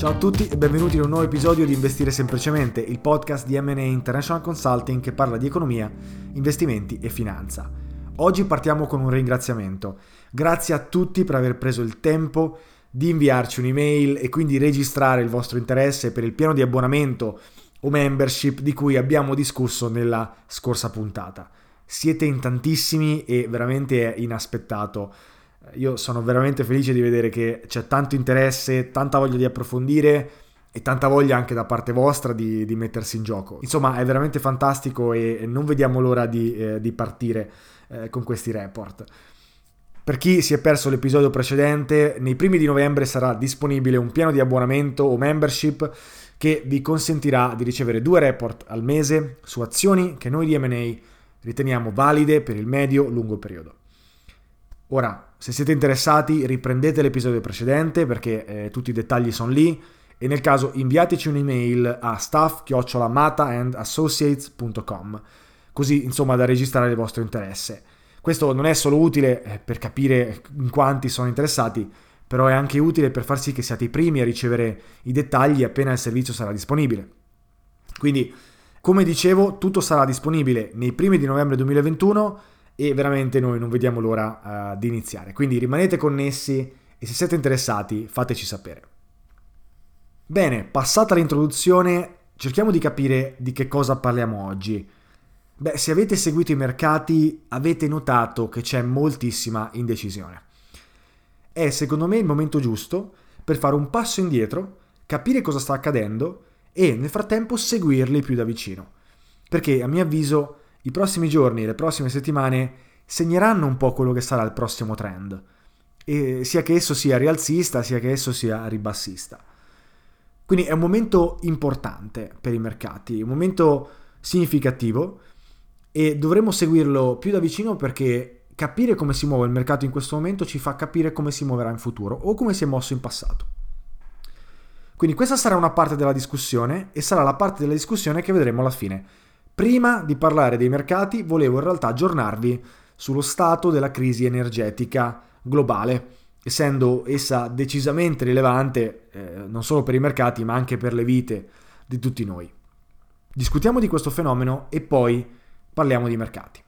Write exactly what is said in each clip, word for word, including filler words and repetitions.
Ciao a tutti e benvenuti in un nuovo episodio di Investire Semplicemente, il podcast di M and A International Consulting che parla di economia, investimenti e finanza. Oggi partiamo con un ringraziamento. Grazie a tutti per aver preso il tempo di inviarci un'email e quindi registrare il vostro interesse per il piano di abbonamento o membership di cui abbiamo discusso nella scorsa puntata. Siete in tantissimi e veramente è inaspettato. Io sono veramente felice di vedere che c'è tanto interesse, tanta voglia di approfondire e tanta voglia anche da parte vostra di, di mettersi in gioco. Insomma, è veramente fantastico e non vediamo l'ora di, eh, di partire eh, con questi report. Per chi si è perso l'episodio precedente, nei primi di novembre sarà disponibile un piano di abbonamento o membership che vi consentirà di ricevere due report al mese su azioni che noi di M and A riteniamo valide per il medio-lungo periodo. Ora, se siete interessati, riprendete l'episodio precedente perché eh, tutti i dettagli sono lì. E nel caso inviateci un'email a staff chiocciola mata and associates punto com, così insomma da registrare il vostro interesse. Questo non è solo utile per capire in quanti sono interessati, però è anche utile per far sì che siate i primi a ricevere i dettagli appena il servizio sarà disponibile. Quindi, come dicevo, tutto sarà disponibile nei primi di novembre duemilaventuno e veramente noi non vediamo l'ora uh, di iniziare. Quindi rimanete connessi e se siete interessati fateci sapere. Bene, passata l'introduzione, cerchiamo di capire di che cosa parliamo oggi. Beh, se avete seguito i mercati, avete notato che c'è moltissima indecisione. È secondo me il momento giusto per fare un passo indietro, capire cosa sta accadendo e nel frattempo seguirli più da vicino. Perché a mio avviso i prossimi giorni e le prossime settimane segneranno un po' quello che sarà il prossimo trend, e sia che esso sia rialzista, sia che esso sia ribassista. Quindi è un momento importante per i mercati, un momento significativo e dovremo seguirlo più da vicino perché capire come si muove il mercato in questo momento ci fa capire come si muoverà in futuro o come si è mosso in passato. Quindi questa sarà una parte della discussione e sarà la parte della discussione che vedremo alla fine. Prima di parlare dei mercati, volevo in realtà aggiornarvi sullo stato della crisi energetica globale, essendo essa decisamente rilevante eh, non solo per i mercati ma anche per le vite di tutti noi. Discutiamo di questo fenomeno e poi parliamo di mercati.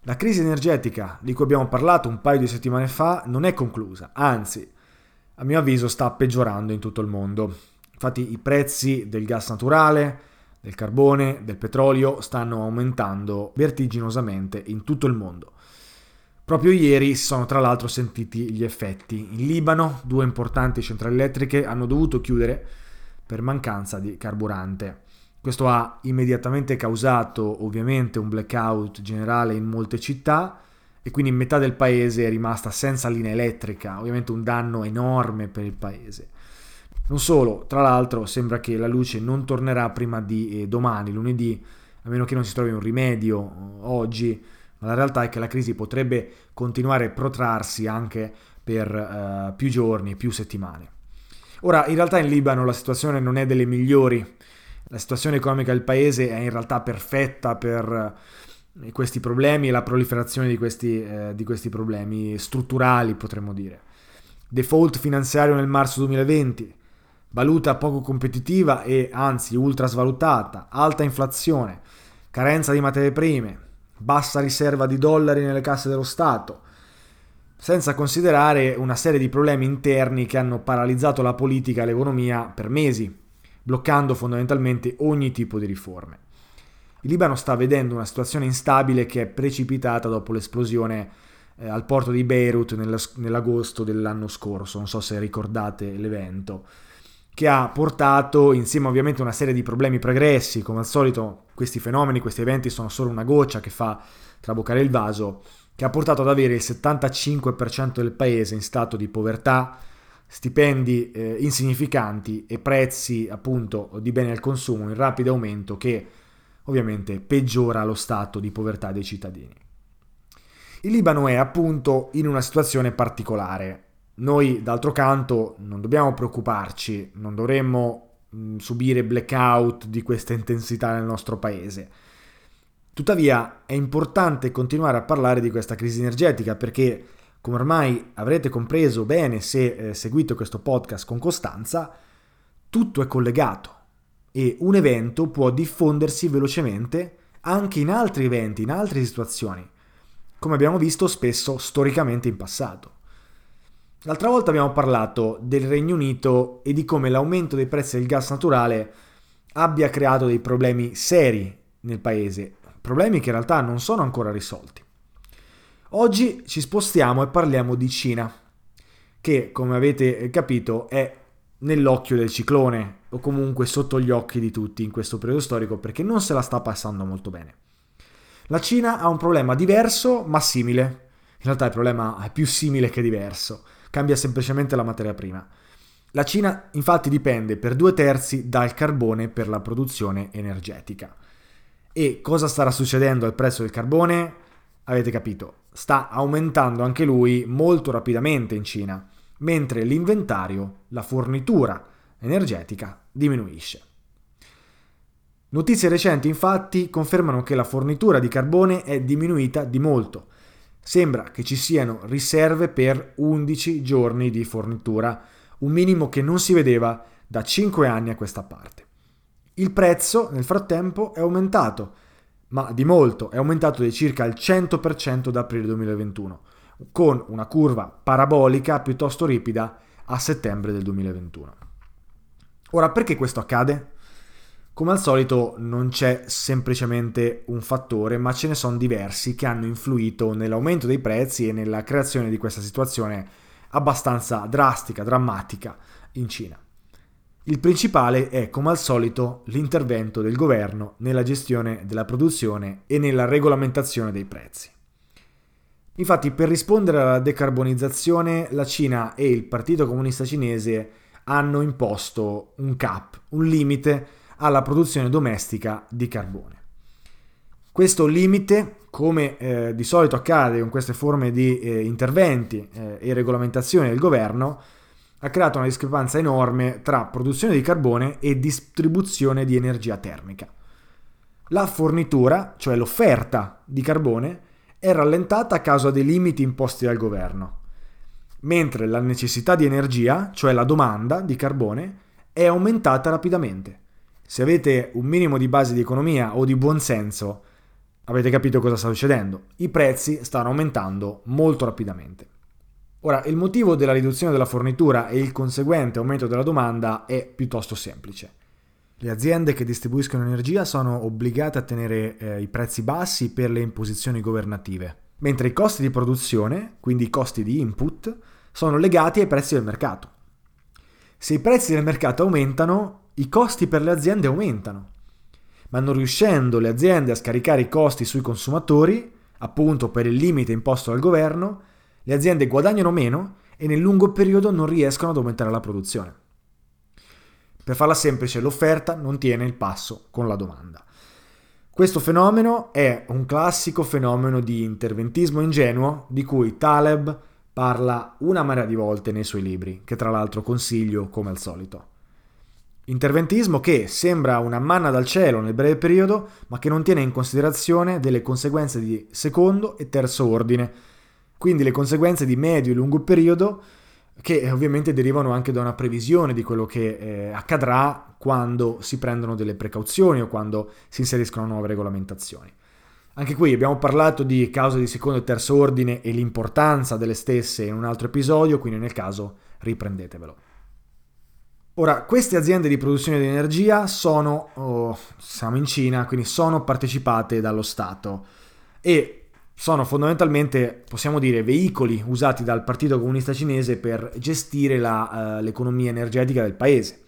La crisi energetica di cui abbiamo parlato un paio di settimane fa non è conclusa, anzi, a mio avviso sta peggiorando in tutto il mondo. Infatti i prezzi del gas naturale, del carbone, del petrolio stanno aumentando vertiginosamente in tutto il mondo. Proprio ieri si sono tra l'altro sentiti gli effetti. In Libano due importanti centrali elettriche hanno dovuto chiudere per mancanza di carburante. Questo ha immediatamente causato ovviamente un blackout generale in molte città e quindi metà del paese è rimasta senza linea elettrica, ovviamente un danno enorme per il paese. Non solo, tra l'altro sembra che la luce non tornerà prima di eh, domani, lunedì, a meno che non si trovi un rimedio oggi. Ma la realtà è che la crisi potrebbe continuare a protrarsi anche per eh, più giorni, più settimane. Ora, in realtà in Libano la situazione non è delle migliori. La situazione economica del paese è in realtà perfetta per eh, questi problemi e la proliferazione di questi, eh, di questi problemi strutturali, potremmo dire. Default finanziario nel marzo duemilaventi, valuta poco competitiva e anzi ultra svalutata, alta inflazione, carenza di materie prime, bassa riserva di dollari nelle casse dello Stato, senza considerare una serie di problemi interni che hanno paralizzato la politica e l'economia per mesi, bloccando fondamentalmente ogni tipo di riforme. Il Libano sta vedendo una situazione instabile che è precipitata dopo l'esplosione eh, al porto di Beirut nell'agosto dell'anno scorso, non so se ricordate l'evento, che ha portato insieme ovviamente una serie di problemi pregressi. Come al solito questi fenomeni, questi eventi sono solo una goccia che fa traboccare il vaso, che ha portato ad avere il settantacinque per cento del paese in stato di povertà, stipendi eh, insignificanti e prezzi appunto di beni al consumo in rapido aumento, che ovviamente peggiora lo stato di povertà dei cittadini. Il Libano è appunto in una situazione particolare. Noi, d'altro canto, non dobbiamo preoccuparci, non dovremmo mh, subire blackout di questa intensità nel nostro paese. Tuttavia, è importante continuare a parlare di questa crisi energetica perché, come ormai avrete compreso bene se eh, seguite questo podcast con costanza, tutto è collegato e un evento può diffondersi velocemente anche in altri eventi, in altre situazioni, come abbiamo visto spesso storicamente in passato. L'altra volta abbiamo parlato del Regno Unito e di come l'aumento dei prezzi del gas naturale abbia creato dei problemi seri nel paese, problemi che in realtà non sono ancora risolti. Oggi ci spostiamo e parliamo di Cina, che come avete capito è nell'occhio del ciclone o comunque sotto gli occhi di tutti in questo periodo storico perché non se la sta passando molto bene. La Cina ha un problema diverso ma simile, in realtà il problema è più simile che diverso. Cambia semplicemente la materia prima. La Cina infatti dipende per due terzi dal carbone per la produzione energetica. E cosa starà succedendo al prezzo del carbone? Avete capito, sta aumentando anche lui molto rapidamente in Cina, mentre l'inventario, la fornitura energetica diminuisce. Notizie recenti infatti confermano che la fornitura di carbone è diminuita di molto. Sembra che ci siano riserve per undici giorni di fornitura, un minimo che non si vedeva da cinque anni a questa parte. Il prezzo, nel frattempo, è aumentato, ma di molto, è aumentato di circa il cento per cento da aprile duemilaventuno, con una curva parabolica piuttosto ripida a settembre del duemilaventuno. Ora, perché questo accade? Come al solito non c'è semplicemente un fattore, ma ce ne sono diversi che hanno influito nell'aumento dei prezzi e nella creazione di questa situazione abbastanza drastica, drammatica in Cina. Il principale è, come al solito, l'intervento del governo nella gestione della produzione e nella regolamentazione dei prezzi. Infatti, per rispondere alla decarbonizzazione, la Cina e il Partito Comunista Cinese hanno imposto un cap, un limite alla produzione domestica di carbone. Questo limite, come eh, di solito accade con queste forme di eh, interventi eh, e regolamentazioni del governo, ha creato una discrepanza enorme tra produzione di carbone e distribuzione di energia termica. La fornitura, cioè l'offerta di carbone, è rallentata a causa dei limiti imposti dal governo, mentre la necessità di energia, cioè la domanda di carbone, è aumentata rapidamente. Se avete un minimo di base di economia o di buonsenso, avete capito cosa sta succedendo. I prezzi stanno aumentando molto rapidamente. Ora, il motivo della riduzione della fornitura e il conseguente aumento della domanda è piuttosto semplice. Le aziende che distribuiscono energia sono obbligate a tenere eh, i prezzi bassi per le imposizioni governative, mentre i costi di produzione, quindi i costi di input, sono legati ai prezzi del mercato. Se i prezzi del mercato aumentano, i costi per le aziende aumentano, ma non riuscendo le aziende a scaricare i costi sui consumatori, appunto per il limite imposto dal governo, le aziende guadagnano meno e nel lungo periodo non riescono ad aumentare la produzione. Per farla semplice, l'offerta non tiene il passo con la domanda. Questo fenomeno è un classico fenomeno di interventismo ingenuo di cui Taleb parla una marea di volte nei suoi libri, che tra l'altro consiglio come al solito. Interventismo che sembra una manna dal cielo nel breve periodo, ma che non tiene in considerazione delle conseguenze di secondo e terzo ordine, quindi le conseguenze di medio e lungo periodo, che ovviamente derivano anche da una previsione di quello che eh, accadrà quando si prendono delle precauzioni o quando si inseriscono nuove regolamentazioni. Anche qui abbiamo parlato di cause di secondo e terzo ordine e l'importanza delle stesse in un altro episodio, quindi nel caso riprendetevelo. Ora, queste aziende di produzione di energia sono, oh, siamo in Cina, quindi sono partecipate dallo Stato e sono fondamentalmente, possiamo dire, veicoli usati dal Partito Comunista Cinese per gestire la, uh, l'economia energetica del paese.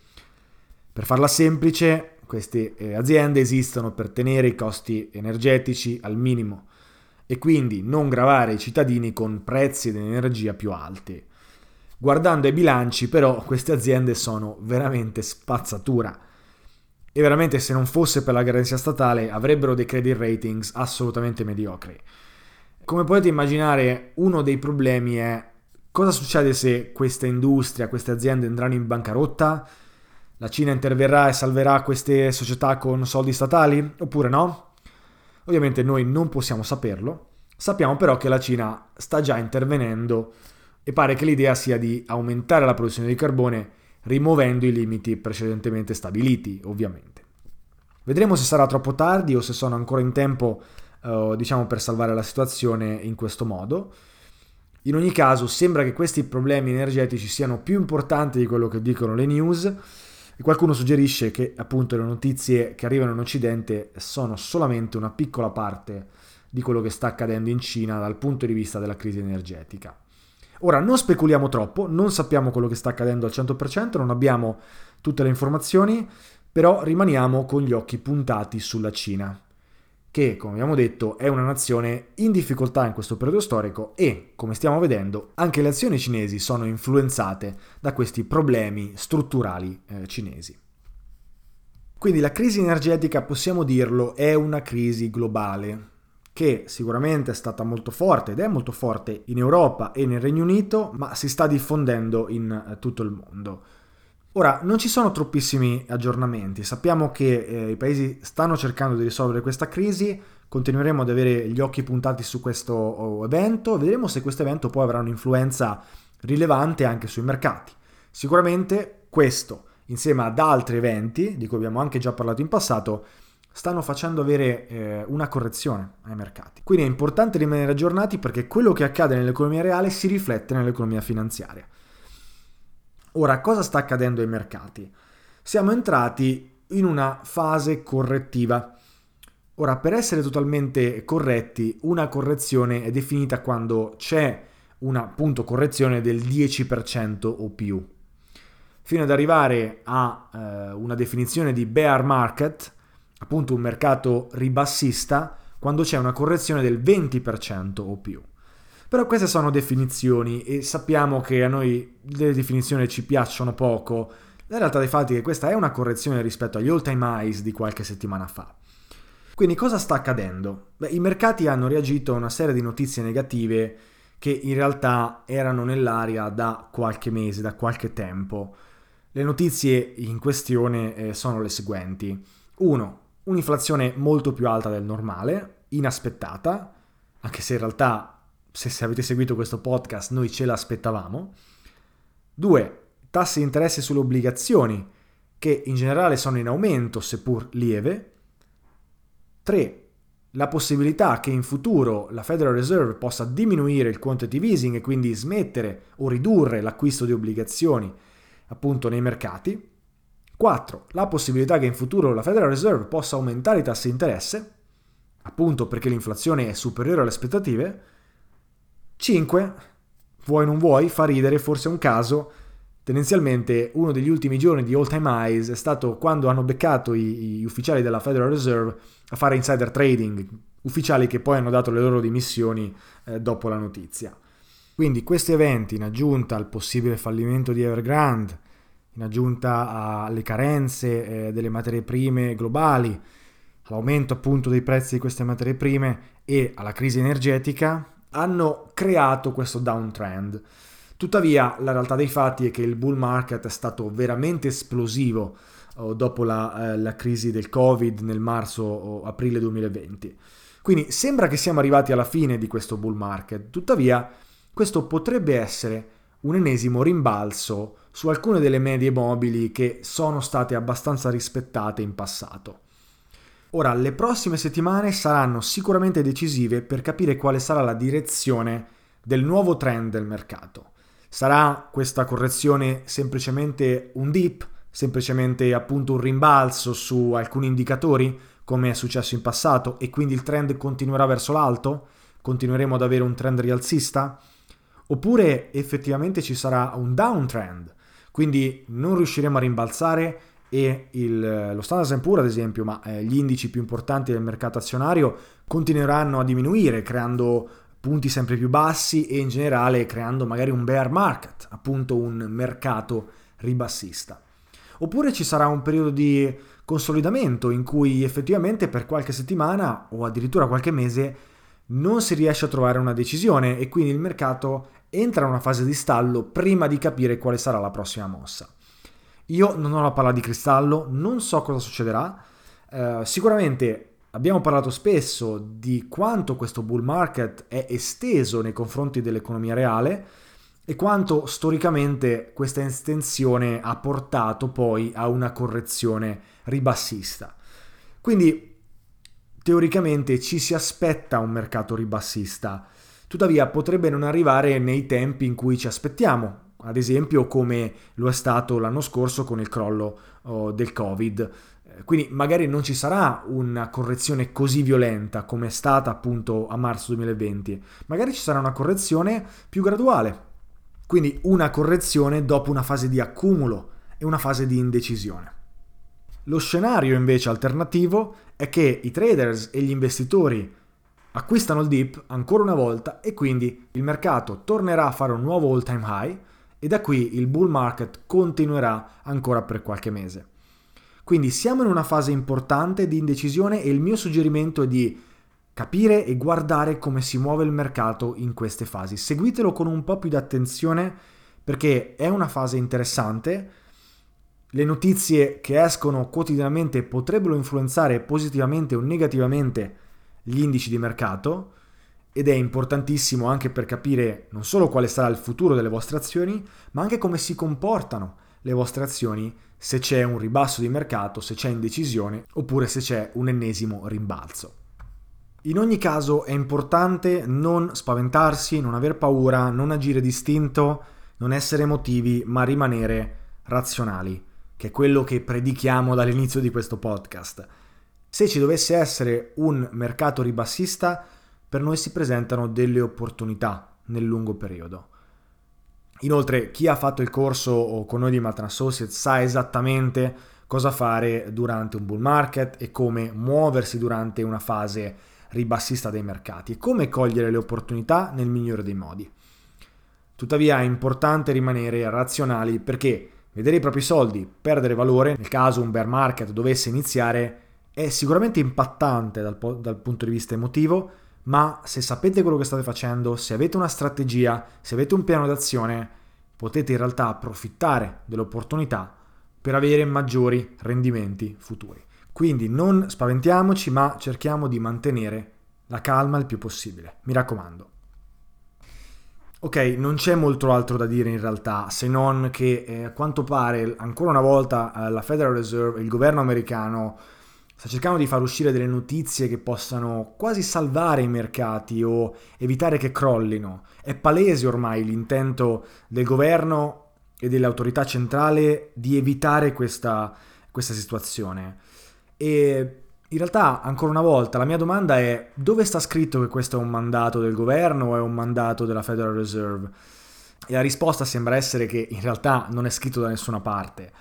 Per farla semplice, queste eh, aziende esistono per tenere i costi energetici al minimo e quindi non gravare i cittadini con prezzi dell'energia più alti. Guardando ai bilanci, però, queste aziende sono veramente spazzatura. E veramente, se non fosse per la garanzia statale, avrebbero dei credit ratings assolutamente mediocri. Come potete immaginare, uno dei problemi è cosa succede se questa industria, queste aziende andranno in bancarotta? La Cina interverrà e salverà queste società con soldi statali? Oppure no? Ovviamente noi non possiamo saperlo. Sappiamo però che la Cina sta già intervenendo e pare che l'idea sia di aumentare la produzione di carbone rimuovendo i limiti precedentemente stabiliti, ovviamente. Vedremo se sarà troppo tardi o se sono ancora in tempo, eh, diciamo, per salvare la situazione in questo modo. In ogni caso, sembra che questi problemi energetici siano più importanti di quello che dicono le news e qualcuno suggerisce che, appunto, le notizie che arrivano in Occidente sono solamente una piccola parte di quello che sta accadendo in Cina dal punto di vista della crisi energetica. Ora, non speculiamo troppo, non sappiamo quello che sta accadendo al cento per cento, non abbiamo tutte le informazioni, però rimaniamo con gli occhi puntati sulla Cina, che, come abbiamo detto, è una nazione in difficoltà in questo periodo storico e, come stiamo vedendo, anche le azioni cinesi sono influenzate da questi problemi strutturali eh, cinesi. Quindi la crisi energetica, possiamo dirlo, è una crisi globale, che sicuramente è stata molto forte ed è molto forte in Europa e nel Regno Unito, ma si sta diffondendo in tutto il mondo. Ora, non ci sono troppissimi aggiornamenti, sappiamo che eh, i paesi stanno cercando di risolvere questa crisi, continueremo ad avere gli occhi puntati su questo evento, vedremo se questo evento poi avrà un'influenza rilevante anche sui mercati. Sicuramente questo, insieme ad altri eventi, di cui abbiamo anche già parlato in passato, stanno facendo avere eh, una correzione ai mercati. Quindi è importante rimanere aggiornati perché quello che accade nell'economia reale si riflette nell'economia finanziaria. Ora, cosa sta accadendo ai mercati? Siamo entrati in una fase correttiva. Ora, per essere totalmente corretti, una correzione è definita quando c'è una, appunto, correzione del dieci per cento o più. Fino ad arrivare a eh, una definizione di bear market, appunto un mercato ribassista, quando c'è una correzione del venti per cento o più. Però queste sono definizioni e sappiamo che a noi le definizioni ci piacciono poco. La realtà dei fatti è che questa è una correzione rispetto agli all time highs di qualche settimana fa. Quindi cosa sta accadendo? Beh, i mercati hanno reagito a una serie di notizie negative che in realtà erano nell'aria da qualche mese, da qualche tempo. Le notizie in questione sono le seguenti. uno. Un'inflazione molto più alta del normale, inaspettata, anche se in realtà, se, se avete seguito questo podcast, noi ce l'aspettavamo. due. Tasse di interesse sulle obbligazioni, che in generale sono in aumento, seppur lieve. tre. La possibilità che in futuro la Federal Reserve possa diminuire il quantitative easing e quindi smettere o ridurre l'acquisto di obbligazioni appunto nei mercati. quattro. La possibilità che in futuro la Federal Reserve possa aumentare i tassi di interesse, appunto perché l'inflazione è superiore alle aspettative. cinque. Vuoi non vuoi, fa ridere, forse è un caso. Tendenzialmente uno degli ultimi giorni di all time highs è stato quando hanno beccato gli ufficiali della Federal Reserve a fare insider trading, ufficiali che poi hanno dato le loro dimissioni eh, dopo la notizia. Quindi questi eventi, in aggiunta al possibile fallimento di Evergrande, in aggiunta alle carenze eh, delle materie prime globali, all'aumento appunto dei prezzi di queste materie prime e alla crisi energetica, hanno creato questo downtrend. Tuttavia, la realtà dei fatti è che il bull market è stato veramente esplosivo oh, dopo la, eh, la crisi del Covid nel marzo-aprile duemilaventi. Quindi sembra che siamo arrivati alla fine di questo bull market, tuttavia questo potrebbe essere un ennesimo rimbalzo su alcune delle medie mobili che sono state abbastanza rispettate in passato. Ora, le prossime settimane saranno sicuramente decisive per capire quale sarà la direzione del nuovo trend del mercato. Sarà questa correzione semplicemente un dip, semplicemente appunto un rimbalzo su alcuni indicatori, come è successo in passato, e quindi il trend continuerà verso l'alto? Continueremo ad avere un trend rialzista? Oppure effettivamente ci sarà un downtrend, quindi non riusciremo a rimbalzare e il, lo Standard and Poor's, ad esempio, ma gli indici più importanti del mercato azionario continueranno a diminuire, creando punti sempre più bassi e in generale creando magari un bear market, appunto un mercato ribassista. Oppure ci sarà un periodo di consolidamento in cui effettivamente per qualche settimana o addirittura qualche mese non si riesce a trovare una decisione e quindi il mercato entra in una fase di stallo prima di capire quale sarà la prossima mossa. Io non ho la palla di cristallo, non so cosa succederà, eh, sicuramente abbiamo parlato spesso di quanto questo bull market è esteso nei confronti dell'economia reale e quanto storicamente questa estensione ha portato poi a una correzione ribassista. Quindi teoricamente ci si aspetta un mercato ribassista, tuttavia potrebbe non arrivare nei tempi in cui ci aspettiamo, ad esempio come lo è stato l'anno scorso con il crollo oh, del Covid. Quindi magari non ci sarà una correzione così violenta come è stata appunto a marzo duemilaventi, magari ci sarà una correzione più graduale, quindi una correzione dopo una fase di accumulo e una fase di indecisione. Lo scenario invece alternativo è che i traders e gli investitori acquistano il dip ancora una volta e quindi il mercato tornerà a fare un nuovo all time high e da qui il bull market continuerà ancora per qualche mese. Quindi siamo in una fase importante di indecisione e il mio suggerimento è di capire e guardare come si muove il mercato in queste fasi. Seguitelo con un po' più di attenzione perché è una fase interessante. Le notizie che escono quotidianamente potrebbero influenzare positivamente o negativamente gli indici di mercato ed è importantissimo anche per capire non solo quale sarà il futuro delle vostre azioni, ma anche come si comportano le vostre azioni se c'è un ribasso di mercato, se c'è indecisione oppure se c'è un ennesimo rimbalzo. In ogni caso è importante non spaventarsi, non aver paura, non agire d'istinto, non essere emotivi, ma rimanere razionali, che è quello che predichiamo dall'inizio di questo podcast. Se ci dovesse essere un mercato ribassista, per noi si presentano delle opportunità nel lungo periodo. Inoltre, chi ha fatto il corso con noi di Mata and Associates sa esattamente cosa fare durante un bull market e come muoversi durante una fase ribassista dei mercati e come cogliere le opportunità nel migliore dei modi. Tuttavia è importante rimanere razionali perché vedere i propri soldi perdere valore, nel caso un bear market dovesse iniziare, è sicuramente impattante dal, dal punto di vista emotivo, ma se sapete quello che state facendo, se avete una strategia, se avete un piano d'azione, potete in realtà approfittare dell'opportunità per avere maggiori rendimenti futuri. Quindi non spaventiamoci, ma cerchiamo di mantenere la calma il più possibile, mi raccomando. Ok, non c'è molto altro da dire in realtà, se non che eh, a quanto pare ancora una volta eh, la Federal Reserve, il governo americano, sta cercando di far uscire delle notizie che possano quasi salvare i mercati o evitare che crollino. È palese ormai l'intento del governo e dell'autorità centrale di evitare questa, questa situazione. E in realtà, ancora una volta, la mia domanda è: dove sta scritto che questo è un mandato del governo o è un mandato della Federal Reserve? E la risposta sembra essere che in realtà non è scritto da nessuna parte.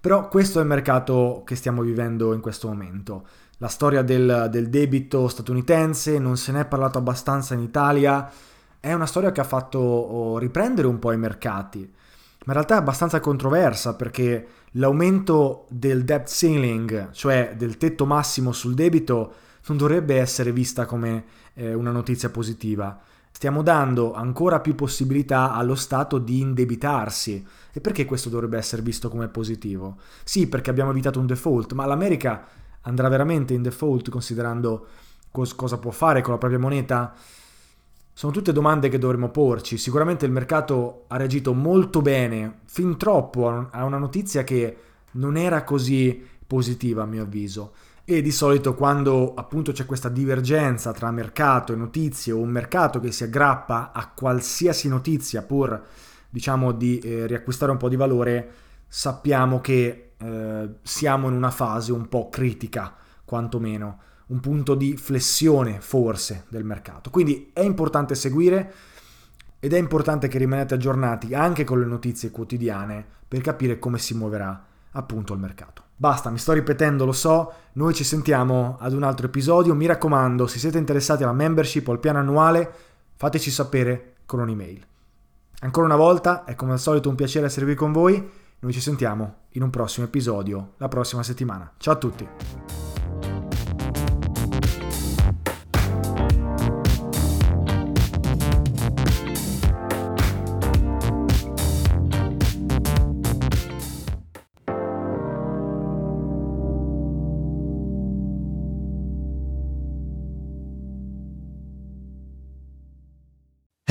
Però questo è il mercato che stiamo vivendo in questo momento. La storia del, del debito statunitense, non se ne è parlato abbastanza in Italia, è una storia che ha fatto riprendere un po' i mercati, ma in realtà è abbastanza controversa, perché l'aumento del debt ceiling, cioè del tetto massimo sul debito, non dovrebbe essere vista come eh, una notizia positiva. Stiamo dando ancora più possibilità allo Stato di indebitarsi. E perché questo dovrebbe essere visto come positivo? Sì, perché abbiamo evitato un default, ma l'America andrà veramente in default considerando cos- cosa può fare con la propria moneta? Sono tutte domande che dovremmo porci. Sicuramente il mercato ha reagito molto bene, fin troppo, a una notizia che non era così positiva a mio avviso. E di solito quando appunto c'è questa divergenza tra mercato e notizie, o un mercato che si aggrappa a qualsiasi notizia pur diciamo di eh, riacquistare un po' di valore, sappiamo che eh, siamo in una fase un po' critica, quantomeno un punto di flessione forse del mercato. Quindi è importante seguire ed è importante che rimaniate aggiornati anche con le notizie quotidiane per capire come si muoverà appunto il mercato. Basta, mi sto ripetendo, lo so, noi ci sentiamo ad un altro episodio. Mi raccomando, se siete interessati alla membership o al piano annuale, fateci sapere con un'email. Ancora una volta, è come al solito un piacere essere qui con voi, noi ci sentiamo in un prossimo episodio la prossima settimana. Ciao a tutti!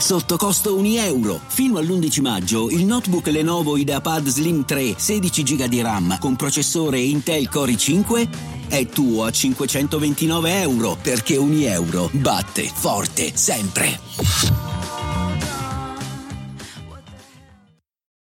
Sotto costo Unieuro. Fino all'undici maggio il notebook Lenovo IdeaPad Slim tre sedici giga di RAM con processore Intel Core i cinque è tuo a cinquecentoventinove euro, perché Unieuro batte forte sempre.